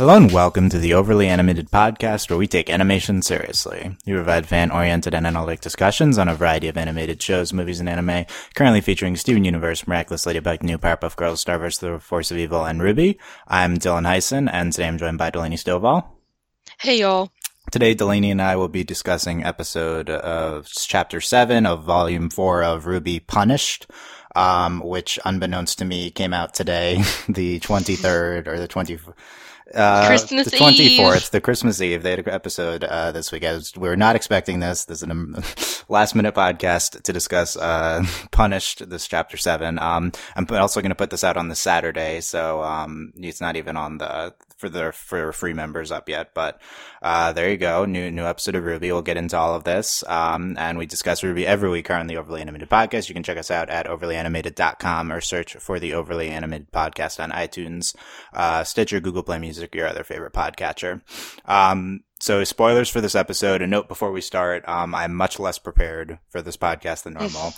Hello and welcome to the Overly Animated Podcast, where we take animation seriously. We provide fan-oriented and analytic discussions on a variety of animated shows, movies, and anime, currently featuring Steven Universe, Miraculous Ladybug, New Powerpuff Girls, Star vs. the Force of Evil, and RWBY. I'm Dylan Heisen, and today I'm joined by Delaney Stovall. Hey, y'all. Today, Delaney and I will be discussing episode of Chapter 7 of Volume 4 of RWBY Punished, which, unbeknownst to me, came out today, the 23rd or the 24th. The 24th, the Christmas Eve. They had an episode this week. We were not expecting this. This is a last-minute podcast to discuss Punished, this Chapter 7. I'm also going to put this out on the Saturday, so it's not even on the for free members up yet. But there you go. New episode of RWBY. We'll get into all of this. And we discuss RWBY every week on the Overly Animated Podcast. You can check us out at overlyanimated.com or search for the Overly Animated Podcast on iTunes, Stitcher, Google Play Music, your other favorite podcatcher. So spoilers for this episode. A note before we start, I'm much less prepared for this podcast than normal.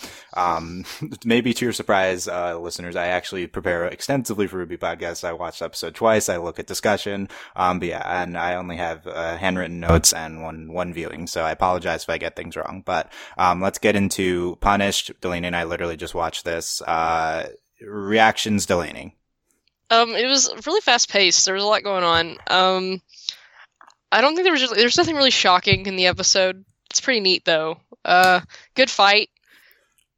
Maybe to your surprise, listeners, I actually prepare extensively for RWBY podcasts. I watched the episode twice. I look at discussion. But yeah, and I only have handwritten notes and one viewing. So I apologize if I get things wrong. But let's get into Punished. Delaney and I literally just watched this. Reactions, Delaney. It was really fast paced. There was a lot going on. I don't think there's nothing really shocking in the episode. It's pretty neat though. Good fight.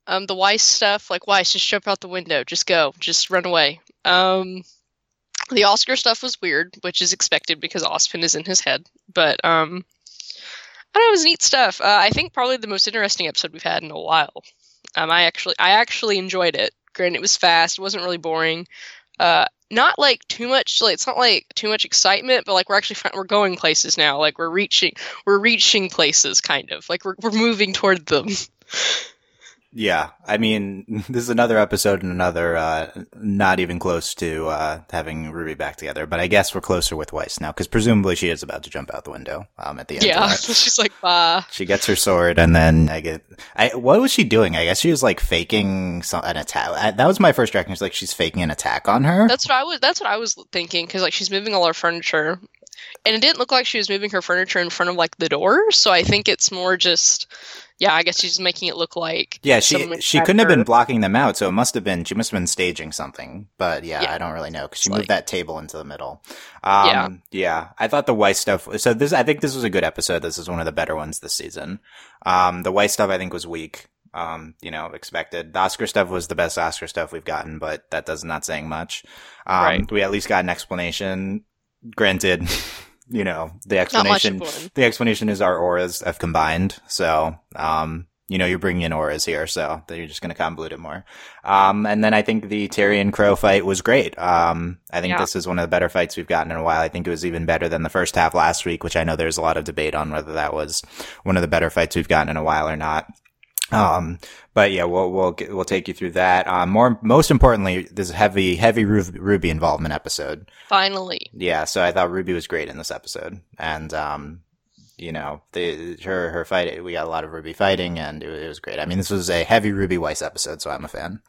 The Weiss stuff, like Weiss, just jump out the window, just go, just run away. The Oscar stuff was weird, which is expected because Ozpin is in his head. But I don't know, it was neat stuff. I think probably the most interesting episode we've had in a while. I actually enjoyed it. Granted, it was fast. It wasn't really boring. Not like too much, like it's not like too much excitement, but like we're going places now. Like we're reaching places, kind of like we're moving toward them. Yeah, I mean, this is another episode and another not even close to having RWBY back together. But I guess we're closer with Weiss now, because presumably she is about to jump out the window at the end. Yeah, she's like, bah. She gets her sword, and then what was she doing? I guess she was like faking an attack. That was my first reaction. It's like she's faking an attack on her. That's what I was thinking, because like she's moving all her furniture, and it didn't look like she was moving her furniture in front of like the door. So I think it's more just. Yeah, I guess she's making it look like... Yeah, she couldn't have been blocking them out, so she must have been staging something. But yeah. I don't really know, because she moved that table into the middle. Yeah, I thought the Weiss stuff... So I think this was a good episode. This is one of the better ones this season. The Weiss stuff, I think, was weak. Expected. The Oscar stuff was the best Oscar stuff we've gotten, but that does not saying much. Right. We at least got an explanation. Granted... You know, the explanation is our auras have combined. So, you're bringing in auras here. So you're just going to convolute it more. And then I think the Tyrian Qrow fight was great. I think this is one of the better fights we've gotten in a while. I think it was even better than the first half last week, which I know there's a lot of debate on whether that was one of the better fights we've gotten in a while or not. But yeah, we'll take you through that. Most importantly, this heavy RWBY involvement episode. Finally. Yeah, so I thought RWBY was great in this episode, and her fight. We got a lot of RWBY fighting, and it was great. I mean, this was a heavy RWBY Weiss episode, so I'm a fan.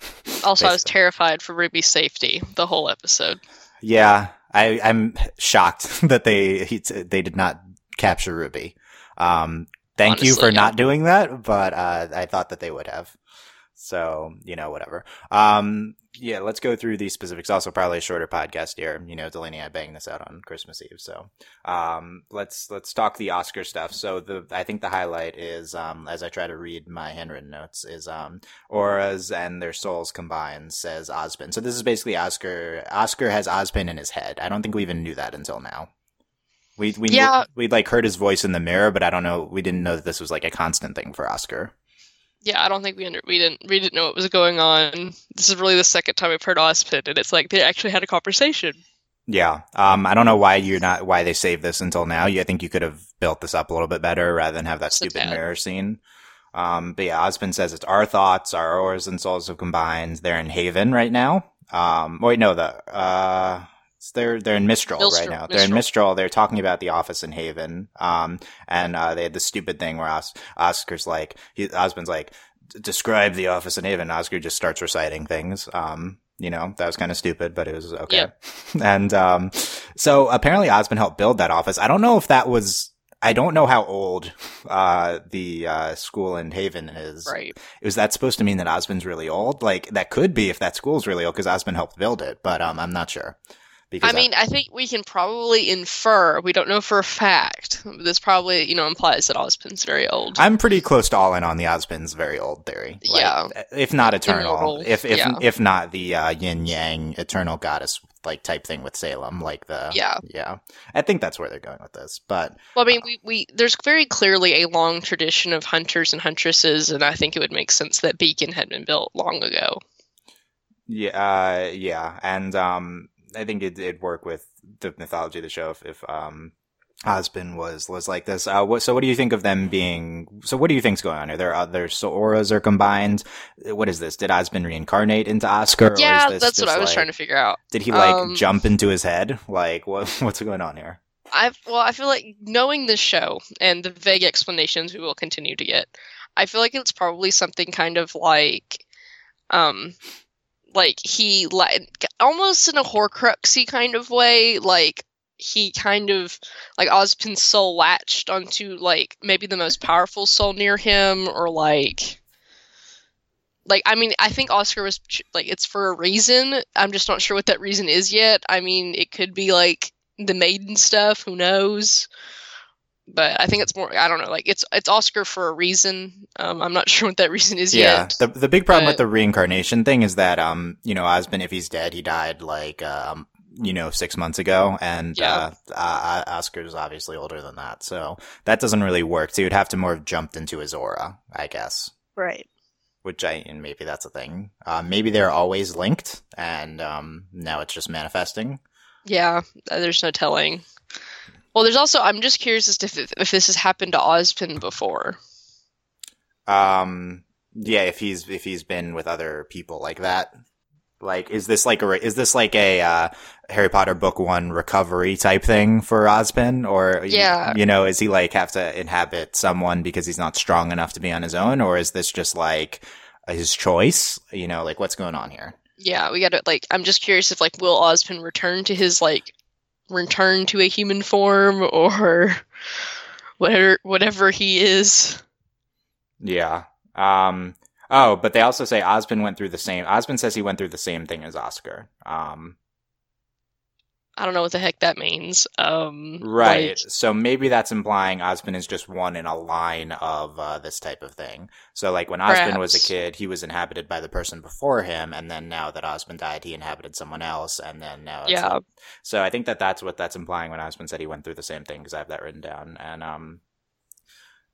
Also, I was terrified for RWBY's safety the whole episode. Yeah, I'm shocked that they did not capture RWBY. Thank Honestly, you for not doing that, but I thought that they would have. So, whatever. Yeah, let's go through these specifics. Also, probably a shorter podcast here. Delaney and I banged this out on Christmas Eve. So let's talk the Oscar stuff. So I think the highlight is, as I try to read my handwritten notes, is auras and their souls combined, says Ozpin. So this is basically Oscar. Oscar has Ozpin in his head. I don't think we even knew that until now. We'd like heard his voice in the mirror, but I don't know. We didn't know that this was like a constant thing for Oscar. Yeah, I don't think we didn't know what was going on. This is really the second time I've heard Ozpin, and it's like they actually had a conversation. Yeah, I don't know why they saved this until now. I think you could have built this up a little bit better rather than have that stupid mirror scene. But yeah, Ozpin says it's our thoughts, our auras, and souls have combined. They're in Haven right now. They're in Mistral right now. They're in Mistral. They're talking about the office in Haven. And they had this stupid thing where Ozpin's like, describe the office in Haven. Oscar just starts reciting things. you know, that was kind of stupid, but it was okay. Yep. And so apparently Ozpin helped build that office. I don't know if that was, I don't know how old the school in Haven is. Right. Was that supposed to mean that Ozpin's really old? Like, that could be if that school's really old, because Ozpin helped build it, but I'm not sure. Because I mean, I think we can probably infer, we don't know for a fact, this probably, you know, implies that Ozpin's very old. I'm pretty close to all in on the Ozpin's very old theory. Like, yeah. If not eternal, if not the yin-yang eternal goddess like type thing with Salem, like the... Yeah. Yeah. I think that's where they're going with this, but... Well, I mean, we there's very clearly a long tradition of hunters and huntresses, and I think it would make sense that Beacon had been built long ago. Yeah, yeah, and... I think it'd work with the mythology of the show if Ozpin was like this. What do you think of them being? So what do you think's going on? Are there other auras are combined? What is this? Did Ozpin reincarnate into Oscar? Yeah, or is this that's what I was trying to figure out. Did he jump into his head? Like what's going on here? I feel like knowing this show and the vague explanations we will continue to get, I feel like it's probably something kind of like he, like, almost in a Horcruxy kind of way, like he kind of like Ozpin's soul latched onto like maybe the most powerful soul near him, or like I mean, I think Oscar was like, it's for a reason. I'm just not sure what that reason is yet. I mean, it could be like the maiden stuff. Who knows? But I think it's more, I don't know, like it's Oscar for a reason. I'm not sure what that reason is yet. Yeah, the big problem with the reincarnation thing is that, you know, Ozpin, if he's dead, he died like, you know, 6 months ago. And yeah. Oscar's obviously older than that. So that doesn't really work. So you'd have to more have jumped into his aura, I guess. Right. Which and maybe that's a thing. Maybe they're always linked and now it's just manifesting. Yeah, there's no telling. Well, there's also, I'm just curious as to if this has happened to Ozpin before. Yeah, if he's been with other people like that. Like, is this like a Harry Potter book 1 recovery type thing for Ozpin? Or, yeah. You know, is he like have to inhabit someone because he's not strong enough to be on his own? Or is this just like his choice? You know, like what's going on here? Yeah, we gotta like, I'm just curious if like, will Ozpin return to his like, return to a human form or whatever he is. Yeah. But they also say Ozpin says he went through the same thing as Oscar. I don't know what the heck that means. Right. Like, so maybe that's implying Ozpin is just one in a line of this type of thing. So like when Ozpin was a kid, he was inhabited by the person before him. And then now that Ozpin died, he inhabited someone else. And then now it's yeah. Like, so I think that's what that's implying when Ozpin said he went through the same thing, because I have that written down. And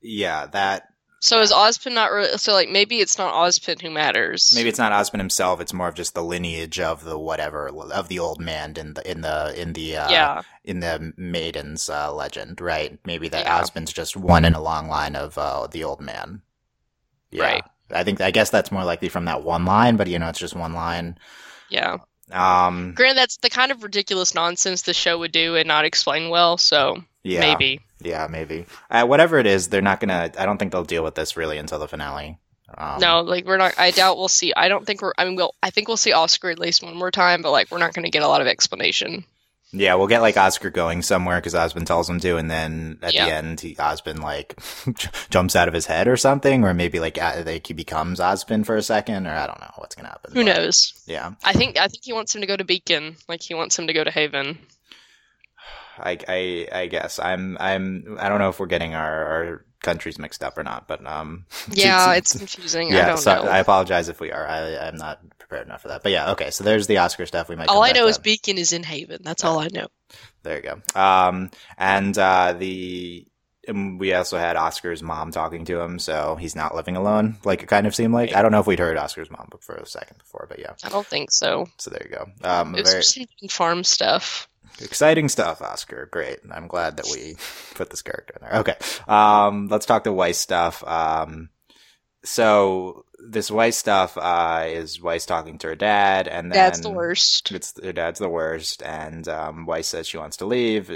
yeah, that. So is Ozpin not really... So, like, maybe it's not Ozpin who matters. Maybe it's not Ozpin himself. It's more of just the lineage of the whatever, of the old man in the maiden's legend, right? Maybe that Ozpin's just one in a long line of the old man. Yeah. Right. I guess that's more likely from that one line, but, you know, it's just one line. Yeah. Granted, that's the kind of ridiculous nonsense the show would do and not explain well, so... Yeah. Maybe. Yeah, maybe. Whatever it is, they're not going to... I don't think they'll deal with this really until the finale. No, like, we're not... I doubt we'll see... I don't think we're... I mean, I think we'll see Oscar at least one more time, but, like, we're not going to get a lot of explanation. Yeah, we'll get, like, Oscar going somewhere because Ozpin tells him to, and then at the end, Ozpin, like, jumps out of his head or something, or maybe, like, he becomes Ozpin for a second, or I don't know what's going to happen. Who knows? Yeah. I think he wants him to go to Beacon. Like, he wants him to go to Haven. I guess I don't know if we're getting our countries mixed up or not, but yeah, it's confusing. Yeah, I don't know. I apologize if we are. I'm not prepared enough for that. But yeah, okay. So there's the Oscar stuff. We might. All I know is Beacon is in Haven. That's all I know. There you go. We also had Oscar's mom talking to him, so he's not living alone, like it kind of seemed like. I don't know if we'd heard Oscar's mom for a second before, but yeah. I don't think so. So there you go. It was just farm stuff. Exciting stuff, Oscar. Great. I'm glad that we put this character in there. Okay. Let's talk the Weiss stuff. So this Weiss stuff is Weiss talking to her dad, and then dad's the worst. Her dad's the worst, and Weiss says she wants to leave.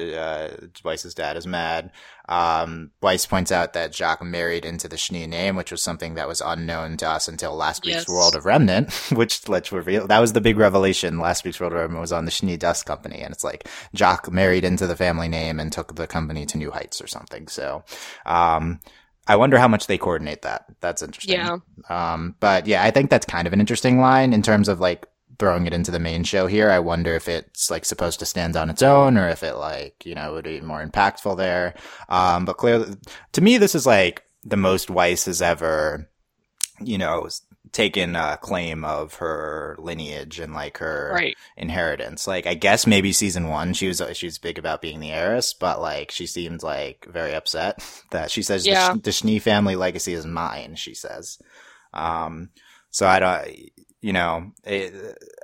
Weiss's dad is mad. Weiss points out that Jacques married into the Schnee name, which was something that was unknown to us until last week's World of Remnant, which let's reveal that was the big revelation. Last week's World of Remnant was on the Schnee Dust Company, and it's like Jacques married into the family name and took the company to new heights or something. So, I wonder how much they coordinate that. That's interesting. Yeah. But yeah, I think that's kind of an interesting line in terms of like throwing it into the main show here. I wonder if it's like supposed to stand on its own or if it like, you know, would be more impactful there. But clearly to me, this is like the most Weiss has ever, you know, taken a claim of her lineage and like her inheritance. Like I guess maybe season one she was big about being the heiress, but like she seemed like very upset that she says the Schnee family legacy is mine, she says. So I don't, you know,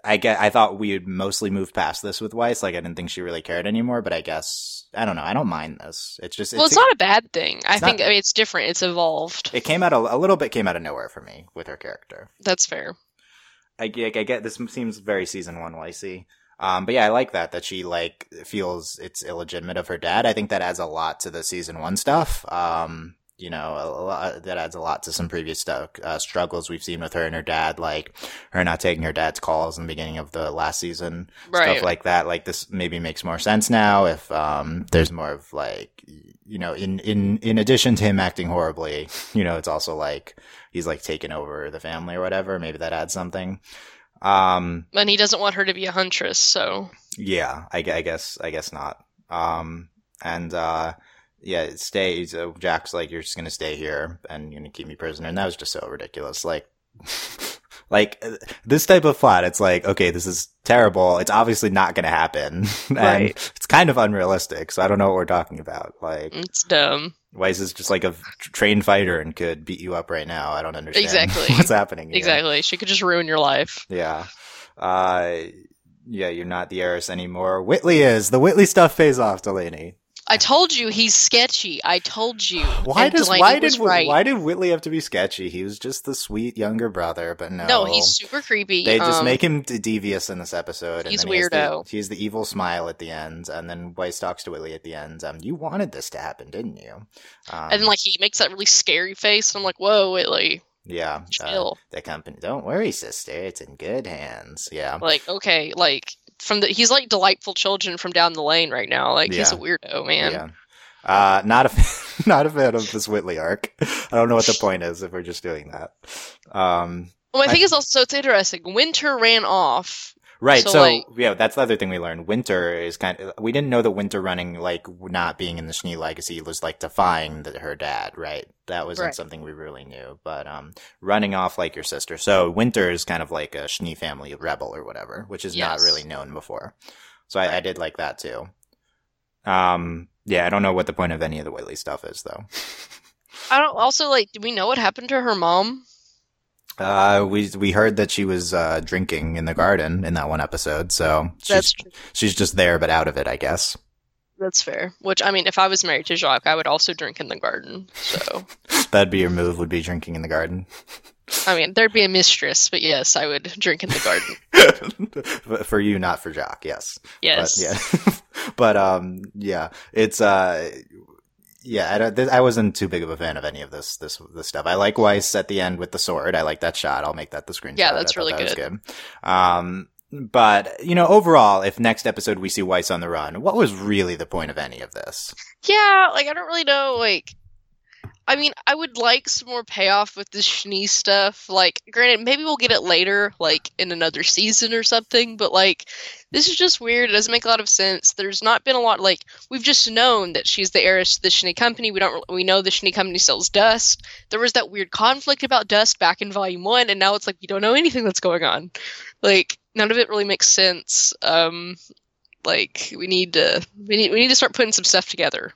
I thought we would mostly move past this with Weiss. Like I didn't think she really cared anymore, but I guess I don't know. I don't mind this. It's just it's not a bad thing. I mean, it's different. It's evolved. It came out a little bit. Came out of nowhere for me with her character. That's fair. I get this seems very season one Weissy. But yeah, I like that she like feels it's illegitimate of her dad. I think that adds a lot to the season one stuff. You know, that adds a lot to some previous struggles we've seen with her and her dad, like her not taking her dad's calls in the beginning of the last season, stuff like that. Like this maybe makes more sense now if there's more of like, you know, in addition to him acting horribly, you know, it's also like he's like taken over the family or whatever. Maybe that adds something. And he doesn't want her to be a huntress, so yeah, I guess not. Yeah, it stays. Jack's like, you're just going to stay here and you're going to keep me prisoner. And that was just so ridiculous. Like, this type of plot, it's like, okay, this is terrible. It's obviously not going to happen. Right. And it's kind of unrealistic. So I don't know what we're talking about. Like, it's dumb. Weiss is just like a trained fighter and could beat you up right now. I don't understand exactly what's happening here. Exactly. She could just ruin your life. Yeah. Yeah, you're not the heiress anymore. Whitley is. The Whitley stuff pays off, Delaney. I told you he's sketchy. I told you. Why did Whitley have to be sketchy? He was just the sweet younger brother, but no. No, he's super creepy. They just make him devious in this episode. He's weirdo. He has the evil smile at the end, and then Weiss talks to Whitley at the end. You wanted this to happen, didn't you? And like he makes that really scary face, and I'm like, whoa, Whitley. Yeah. Chill. The company. Don't worry, sister. It's in good hands. Yeah. Like okay, like. He's like delightful children from down the lane right now. Like he's a weirdo, man. Yeah. Not a fan of this Whitley arc. I don't know what the point is if we're just doing that. I think it's also it's interesting. Winter ran off. Right. So like, yeah, that's the other thing we learned. Winter is we didn't know that Winter running, like not being in the Schnee legacy was like defying her dad, right? That wasn't something we really knew, but, running off like your sister. So Winter is kind of like a Schnee family rebel or whatever, which is not really known before. So I did like that too. Yeah, I don't know what the point of any of the Whitley stuff is though. Do we know what happened to her mom? We heard that she was drinking in the garden in that one episode, so she's just there but out of it, I guess. That's fair. Which I mean, if I was married to Jacques, I would also drink in the garden. So that'd be your move, would be drinking in the garden. I mean, there'd be a mistress, but yes, I would drink in the garden. For you, not for Jacques. Yes. Yes. But, yeah. But yeah, it's yeah, I wasn't too big of a fan of any of this stuff. I like Weiss at the end with the sword. I like that shot. I'll make that the screenshot. Yeah, that's really good. But, you know, overall, if next episode we see Weiss on the run, what was really the point of any of this? Yeah, like, I don't really know, like... I mean, I would like some more payoff with the Schnee stuff. Like, granted, maybe we'll get it later, like, in another season or something, but, like, this is just weird. It doesn't make a lot of sense. There's not been a lot, like, we've just known that she's the heiress to the Schnee Company. We know the Schnee Company sells dust. There was that weird conflict about dust back in Volume 1, and now it's like, we don't know anything that's going on. Like, none of it really makes sense. Like, we need to start putting some stuff together.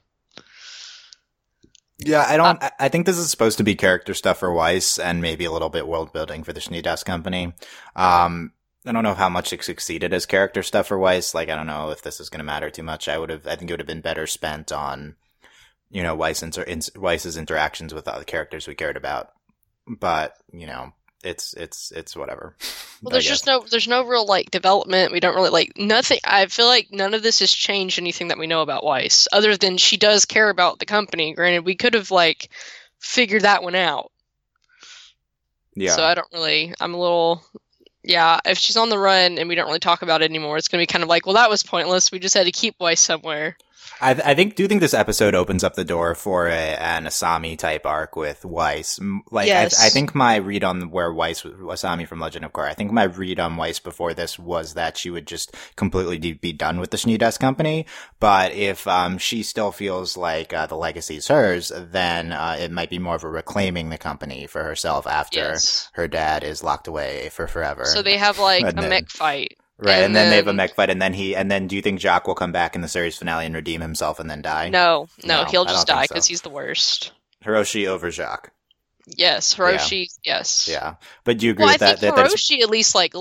Yeah, I think this is supposed to be character stuff for Weiss and maybe a little bit world building for the Schnee Dust Company. I don't know how much it succeeded as character stuff for Weiss. Like, I don't know if this is going to matter too much. I think it would have been better spent on, you know, Weiss's interactions with the other characters we cared about. but you know, it's whatever. Well, there's no real like development. We don't really like nothing. I feel like none of this has changed anything that we know about Weiss, other than she does care about the company. Granted, we could have like figured that one out. Yeah. So I don't really. I'm a little. Yeah, if she's on the run and we don't really talk about it anymore, it's going to be kind of like, well, that was pointless. We just had to keep Weiss somewhere. I think this episode opens up the door for an Asami type arc with Weiss. Like, yes. I think my read on where Weiss was Asami from Legend of Korra. I think my read on Weiss before this was that she would just completely be done with the Schnee Dust Company. But if she still feels like the legacy's hers, then it might be more of a reclaiming the company for herself after her dad is locked away for forever. So they have like a mech fight. Right, and then they have a mech fight, and then do you think Jacques will come back in the series finale and redeem himself and then die? No, he'll just die because he's the worst. Hiroshi over Jacques. Yes, Hiroshi. Yeah. Yes. Yeah, but do you agree with that? I think Hiroshi at least like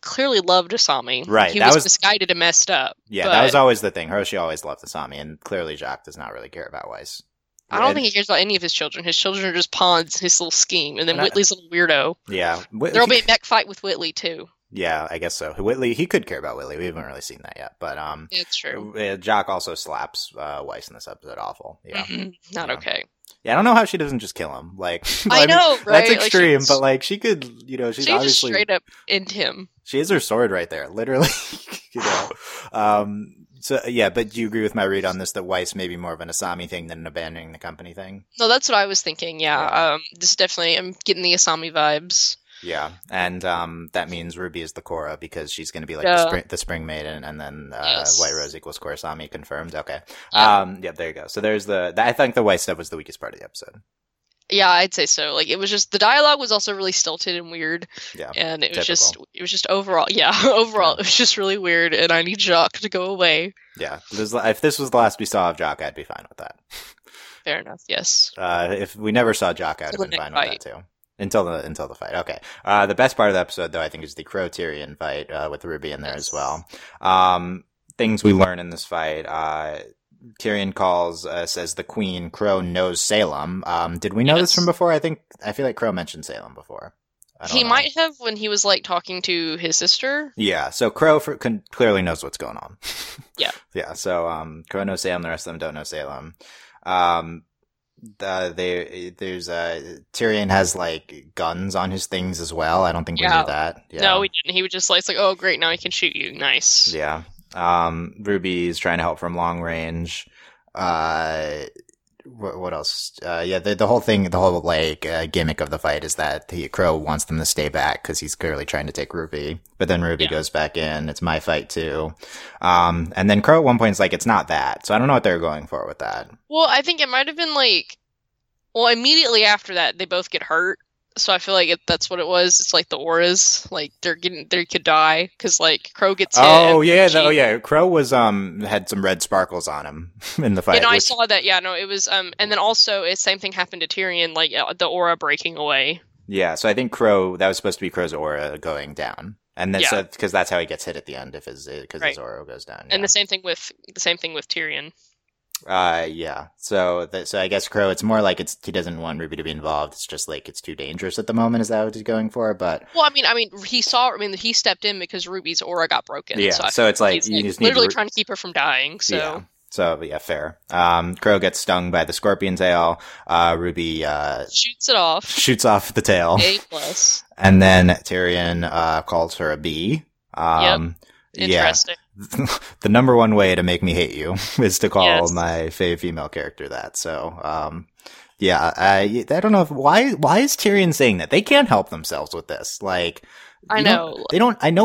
clearly loved Asami. Right, he was misguided and messed up. Yeah, that was always the thing. Hiroshi always loved Asami, and clearly Jacques does not really care about Weiss. I don't think he cares about any of his children. His children are just pawns in his little scheme, and then Whitley's a little weirdo. Yeah, there'll be a mech fight with Whitley too. Yeah, I guess so. Whitley, he could care about Whitley. We haven't really seen that yet, but it's true. Jacques also slaps Weiss in this episode. Awful. Yeah, not okay. Yeah, I don't know how she doesn't just kill him. Like, I know, mean, right? That's extreme, like but like she could, you know, she's obviously just straight up end him. She has her sword right there, literally. You know. So yeah, but do you agree with my read on this that Weiss may be more of an Asami thing than an abandoning the company thing? No, that's what I was thinking. Yeah. This definitely. I'm getting the Asami vibes. Yeah, and that means RWBY is the Korra because she's going to be like the spring maiden, and then White Rose equals Korrasami confirmed. Okay, yeah, there you go. So there's I think the White stuff was the weakest part of the episode. Yeah, I'd say so. Like it was just the dialogue was also really stilted and weird. Yeah, and it was just overall. Yeah, overall it was just really weird, and I need Jacques to go away. Yeah, if this was the last we saw of Jacques, I'd be fine with that. Fair enough. Yes. If we never saw Jacques, I'd have been fine with that too. Until the fight. Okay. The best part of the episode, though, I think, is the Qrow Tyrian fight with RWBY in there as well. Things we learn in this fight. Tyrian says the queen, Qrow, knows Salem. Did we know this from before? I feel like Qrow mentioned Salem before. He might have when he was like talking to his sister. Yeah. So Qrow clearly knows what's going on. Yeah. Yeah. So Qrow knows Salem. The rest of them don't know Salem. Tyrian has like guns on his things as well. I don't think we knew that. Yeah. No, we didn't. He was just like, oh great, now he can shoot you. Nice. Yeah. RWBY is trying to help from long range. What else? The whole thing, the whole like gimmick of the fight is that Qrow wants them to stay back because he's clearly trying to take RWBY. But then RWBY goes back in. It's my fight too. And then Qrow at one point is like, it's not that. So I don't know what they're going for with that. Well, I think it might have been like, well, immediately after that, they both get hurt. So I feel like that's what it was. It's like the auras, like they could die because like Qrow gets hit. Qrow was had some red sparkles on him in the fight. I saw that. Yeah, no, it was and then also the same thing happened to Tyrian, like the aura breaking away. Yeah, so I think Qrow that was supposed to be Crow's aura going down, and then because that's how he gets hit at the end if his aura goes down. Yeah. And the same thing with Tyrian. So I guess Qrow, it's more like he doesn't want RWBY to be involved. It's just like it's too dangerous at the moment. Is that what he's going for? But well, I mean, he stepped in because RWBY's aura got broken. Yeah, so it's like you just literally trying to keep her from dying. So. Yeah. So yeah, fair. Qrow gets stung by the scorpion tail. RWBY shoots it off. Shoots off the tail. A plus. And then Tyrian calls her a bee. Interesting. Yeah. The number one way to make me hate you is to call my fave female character that. So, I don't know why is Tyrian saying that? They can't help themselves with this. Like, I know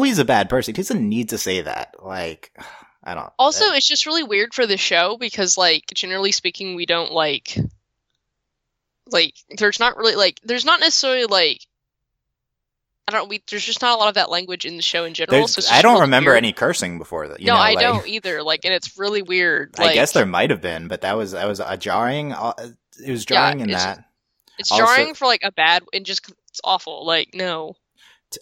he's a bad person. He doesn't need to say that. Like, I don't. Also, it's just really weird for the show because, like, generally speaking, we don't like there's not really like there's not necessarily like. There's just not a lot of that language in the show in general. So I don't really remember any cursing before that. No, I don't either. Like, and it's really weird. I guess there might have been, but that was a jarring. It was jarring in that. It's also jarring for like a bad and just it's awful. Like no.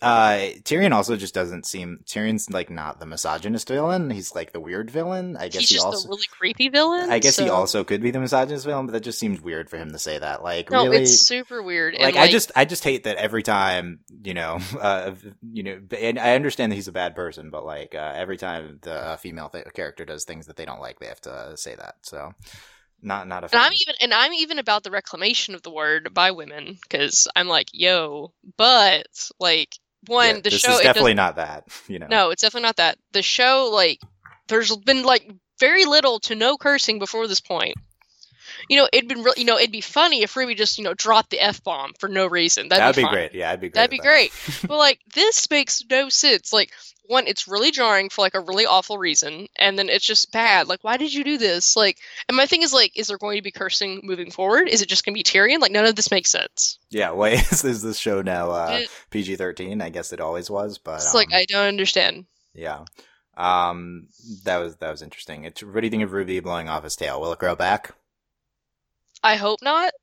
Tyrian also just doesn't seem. Tyrion's like not the misogynist villain. He's like the weird villain. I guess he's just also the really creepy villain. I guess so. He also could be the misogynist villain, but that just seems weird for him to say that. Like, no, really, it's super weird. Like, and, like, I just hate that every time. And I understand that he's a bad person, but like every time the female character does things that they don't like, they have to say that. So. Not a fan. And I'm even about the reclamation of the word by women, because I'm like, yo, but like one, yeah, the show is definitely not that. You know, no, it's definitely not that. The show, like, there's been like very little to no cursing before this point. You know, it'd be funny if RWBY just dropped the F-bomb for no reason. That'd be great. Yeah, that'd be great. But like this makes no sense. Like, one, it's really jarring for like a really awful reason, and then it's just bad. Like, why did you do this? Like, and my thing is like, is there going to be cursing moving forward? Is it just going to be Tyrian? Like, none of this makes sense. Yeah, well, is this show now PG-13? I guess it always was, but it's like I don't understand. Yeah, that was interesting. It's, what do you think of RWBY blowing off his tail? Will it grow back? I hope not.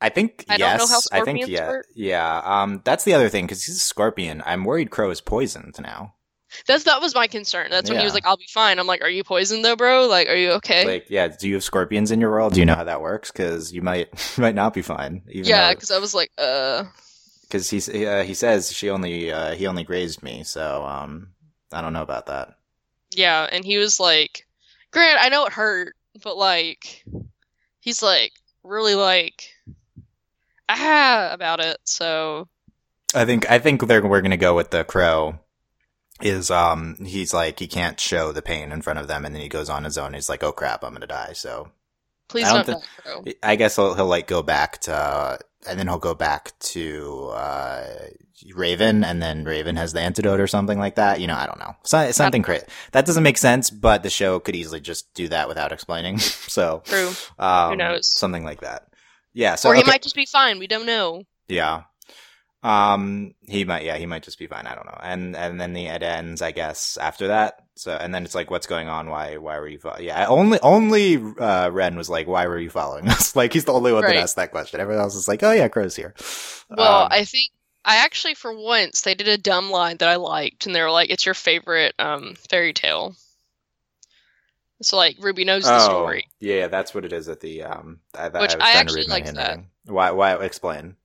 I think yes. I don't know how scorpions work. Yeah. That's the other thing, because he's a scorpion. I'm worried Qrow is poisoned now. That was my concern. That's when he was like, "I'll be fine." I'm like, "Are you poisoned though, bro? Like, are you okay?" Like, yeah. Do you have scorpions in your world? Do you know how that works? Because you might not be fine. Yeah. Because I was like, Because he says he only grazed me, so I don't know about that. Yeah, and he was like, "Grant, I know it hurt, but like." He's like really like about it. So I think we're gonna go with the Qrow is he's like he can't show the pain in front of them, and then he goes on his own. And he's like, oh crap, I'm gonna die. So please don't Qrow. I guess he'll like go back to and then he'll go back to Raven, and then Raven has the antidote or something like that. You know, I don't know. Something crazy. That doesn't make sense, but the show could easily just do that without explaining. So true. Who knows? Something like that. Yeah. So, or he might just be fine. We don't know. Yeah. He might just be fine. I don't know. And then it ends, I guess, after that. So, and then it's like, what's going on? Why were you following? Yeah. Only Ren was like, why were you following us? Like, he's the only one that asked that question. Everyone else is like, oh yeah, Crow's here. Well, I think actually, for once, they did a dumb line that I liked, and they were like, it's your favorite fairy tale. So, like, RWBY knows the story. Yeah, that's what it is at the... Which I actually liked that. Why? Explain.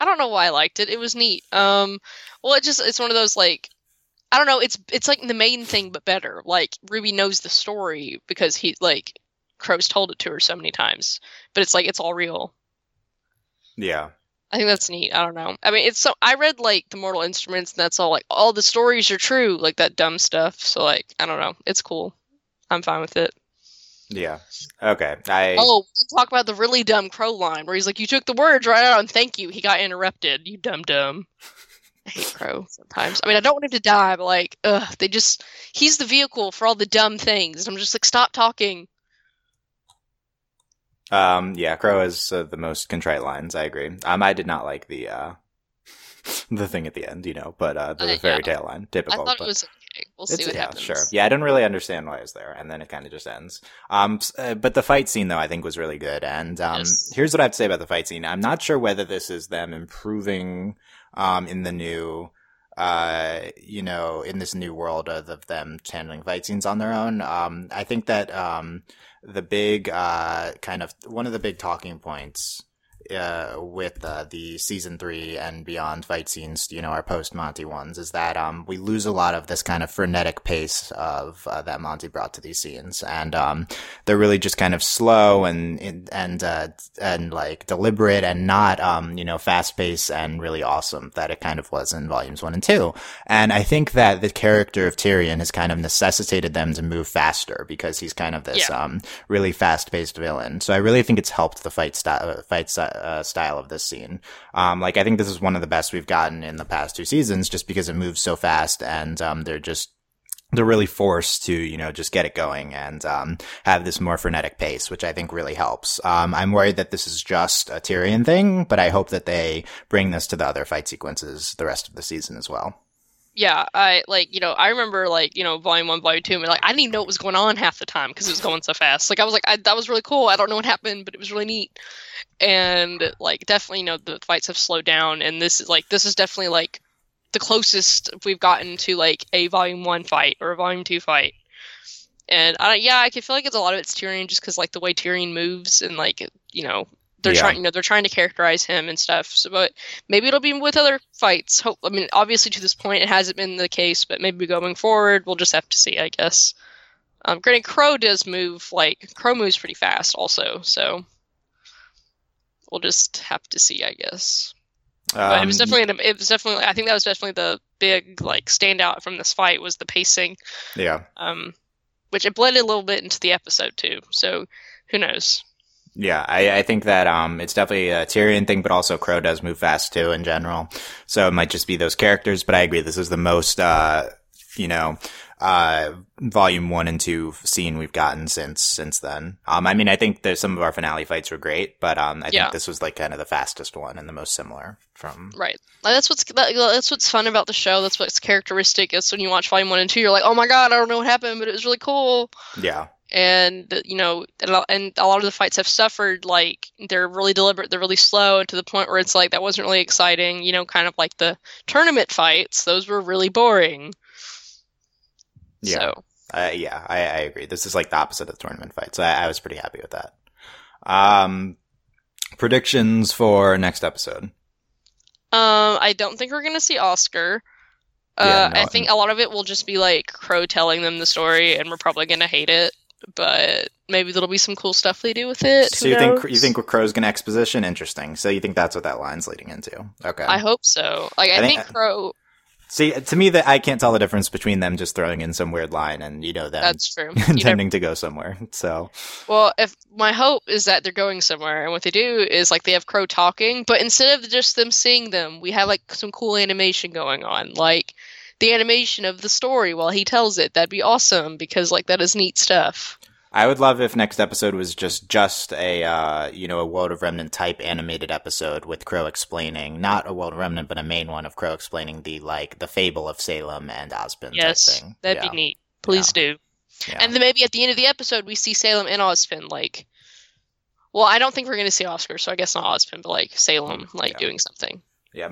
I don't know why I liked it. It was neat. Well, it's one of those, like... I don't know, it's like the main thing, but better. Like, RWBY knows the story because he, like... Crow's told it to her so many times. But it's like, it's all real. Yeah. I think that's neat. I don't know. I mean, I read like the Mortal Instruments, and that's all like all the stories are true, like that dumb stuff. So like, I don't know. It's cool. I'm fine with it. Yeah. Okay. We'll talk about the really dumb Qrow line where he's like, "You took the words right out, and thank you." He got interrupted. You dumb. I hate Qrow sometimes. I mean, I don't want him to die, but like, he's the vehicle for all the dumb things, and I'm just like, stop talking. Yeah, Qrow has the most contrite lines. I agree. I did not like the thing at the end, but the fairy tale line, typical. I thought it was okay. We'll see what happens. Sure. Yeah, I don't really understand why it was there, and then it kind of just ends. But the fight scene, though, I think was really good. And yes. Here's what I have to say about the fight scene. I'm not sure whether this is them improving in the new. In this new world of them handling fight scenes on their own. I think that the big kind of one of the big talking points with the season 3 and beyond fight scenes, our post Monty ones, is that we lose a lot of this kind of frenetic pace of that Monty brought to these scenes, and they're really just kind of slow and like deliberate and not fast paced and really awesome that it kind of was in volumes 1 and 2. And I think that the character of Tyrian has kind of necessitated them to move faster because he's kind of this really fast paced villain. So I really think it's helped the fight style of this scene. Like, I think this is one of the best we've gotten in the past 2 seasons, just because it moves so fast, and they're really forced to, just get it going and have this more frenetic pace, which I think really helps. I'm worried that this is just a Tyrian thing, but I hope that they bring this to the other fight sequences the rest of the season as well. Yeah, I remember, volume 1, volume 2, and, I didn't even know what was going on half the time because it was going so fast. Like, I was like, that was really cool. I don't know what happened, but it was really neat. And, definitely, the fights have slowed down, and this is definitely, the closest we've gotten to like a volume 1 fight or a volume 2 fight. And I can feel like it's a lot of it's Tyrian, just because like the way Tyrian moves and like, you know, they're trying to characterize him and stuff. So, but maybe it'll be with other fights. Obviously to this point it hasn't been the case, but maybe going forward we'll just have to see, I guess. Granted, Qrow moves pretty fast also, so we'll just have to see, I guess. But it was definitely. I think that was definitely the big like standout from this fight was the pacing. Yeah. Which it blended a little bit into the episode too. So who knows? Yeah, I think that it's definitely a Tyrian thing, but also Qrow does move fast too in general. So it might just be those characters. But I agree, this is the most volume 1 and 2 scene we've gotten since then. I think that some of our finale fights were great, but I think this was like kind of the fastest one and the most similar from. Right. That's what's fun about the show. That's what's characteristic is when you watch volume 1 and 2, you're like, oh my god, I don't know what happened, but it was really cool. Yeah. And, you know, and a lot of the fights have suffered, like, they're really deliberate, they're really slow, and to the point where it's like, that wasn't really exciting, you know, kind of like the tournament fights, those were really boring. Yeah, so. I agree. This is like the opposite of the tournament fights. I was pretty happy with that. Predictions for next episode? I don't think we're going to see Oscar. I think a lot of it will just be like Qrow telling them the story, and we're probably going to hate it. But maybe there'll be some cool stuff they do with it. So you think Crow's gonna exposition? Interesting. So you think that's what that line's leading into? Okay. I hope so. Like I think Qrow. See, to me, that I can't tell the difference between them just throwing in some weird line and them that's true. Intending to go somewhere. So. Well, if my hope is that they're going somewhere, and what they do is like they have Qrow talking, but instead of just them seeing them, we have like some cool animation going on, like. The animation of the story while he tells it. That'd be awesome, because like that is neat stuff. I would love if next episode was just a a World of Remnant type animated episode with Qrow explaining, not a World of Remnant but a main one of Qrow explaining the like the fable of Salem and Ozpin. Yes, type thing. That'd be neat. Please do. Yeah. And then maybe at the end of the episode we see Salem and Ozpin like. Well, I don't think we're going to see Oscar, so I guess not Ozpin, but like Salem doing something. Yeah,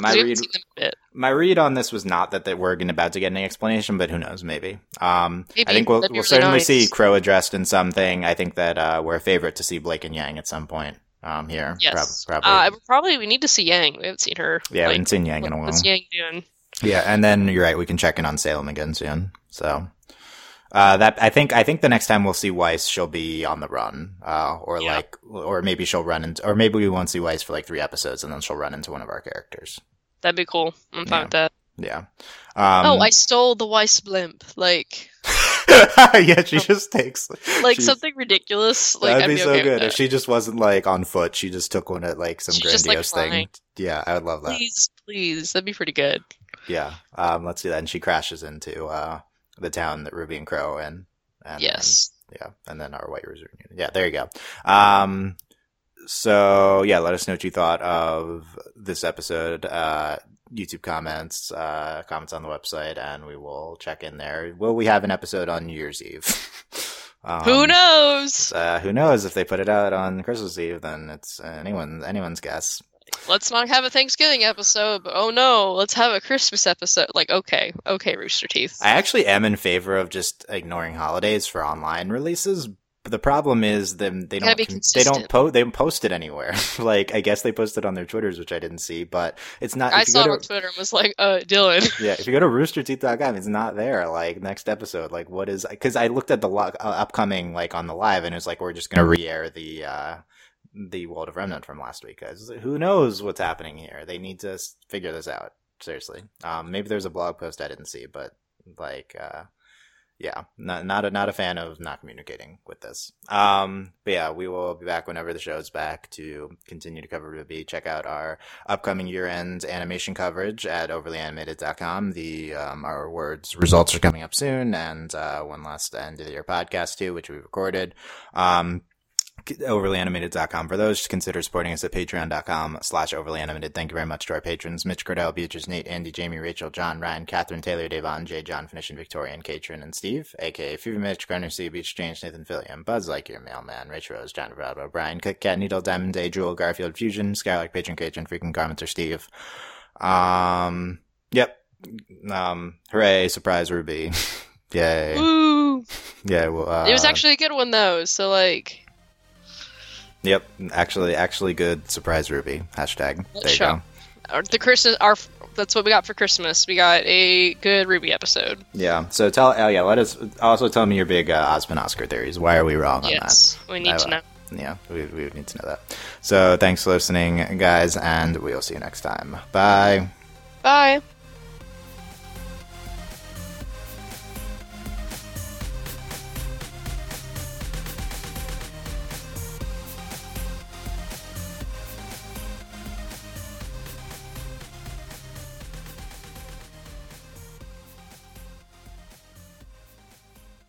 my read on this was not that we're about to get any explanation, but who knows, maybe. I think we'll certainly see Qrow addressed in something. I think that we're a favorite to see Blake and Yang at some point here. Yes. Probably we need to see Yang. We haven't seen her. Yeah, we haven't seen Yang in a while. What's Yang doing? Yeah, and then you're right, we can check in on Salem again soon. So I think the next time we'll see Weiss, she'll be on the run, or maybe she'll run into, or maybe we won't see Weiss for like 3 episodes and then she'll run into one of our characters. That'd be cool. I'm fine with that. Yeah. I stole the Weiss blimp. Like. Yeah, she just takes like something ridiculous. Like, that'd be so okay good if she just wasn't like on foot. She just took one at like some grandiose thing. Flying. Yeah, I would love that. Please, that'd be pretty good. Yeah. Let's do that. And she crashes into the town that RWBY and Qrow in. And then our White Reserve unit. Yeah, there you go. Let us know what you thought of this episode. YouTube comments, comments on the website, and we will check in there. Will we have an episode on New Year's Eve? Who knows? Who knows? If they put it out on Christmas Eve, then it's anyone's guess. Let's not have a Thanksgiving episode, but oh no, let's have a Christmas episode. Like, okay, Rooster Teeth. I actually am in favor of just ignoring holidays for online releases. But the problem is they post it anywhere. Like, I guess they posted on their Twitters, which I didn't see, but it's not. I saw it on Twitter and was like, Dylan. Yeah, if you go to roosterteeth.com, it's not there. Like, next episode, like, what is? Because I looked at the upcoming, like, on the live, and it was like, we're just gonna re-air the World of Remnant from last week. Who knows what's happening here? They need to figure this out. Seriously. Maybe there's a blog post I didn't see, but like, not a fan of not communicating with this. But yeah, we will be back whenever the show's back to continue to cover RWBY. Check out our upcoming year-end animation coverage at overlyanimated.com. Our awards results are coming up soon, and one last end of the year podcast too, which we recorded. Overlyanimated.com for those. Consider supporting us at patreon.com/overlyanimated. Thank you very much to our patrons: Mitch Cordell, Beatrice, Nate, Andy, Jamie, Rachel, John, Ryan, Catherine, Taylor, Devon, Jay, John, Finish, and Victoria, and Katrin, and Steve, aka Phoebe, Mitch, Garner, C, Beach Change, Nathan, Fillion, Buzz, Like Your Mailman, Rich Rose, John Bravo, Brian, Cook, Cat, Needle, Diamond Day, Jewel, Garfield, Fusion, Skylark, Patron, Katrin, Freaking Garmenter, Steve. Yep. Hooray, surprise RWBY. Yay. Woo! Yeah, well, it was actually a good one, though, so, like... Yep, actually good surprise RWBY. Hashtag. There you go. That's what we got for Christmas. We got a good RWBY episode. Yeah. So let us also tell me your big Ozpin Oscar theories. Why are we wrong on that? Yes, we need to know. Yeah, we would need to know that. So thanks for listening, guys, and we'll see you next time. Bye. Bye.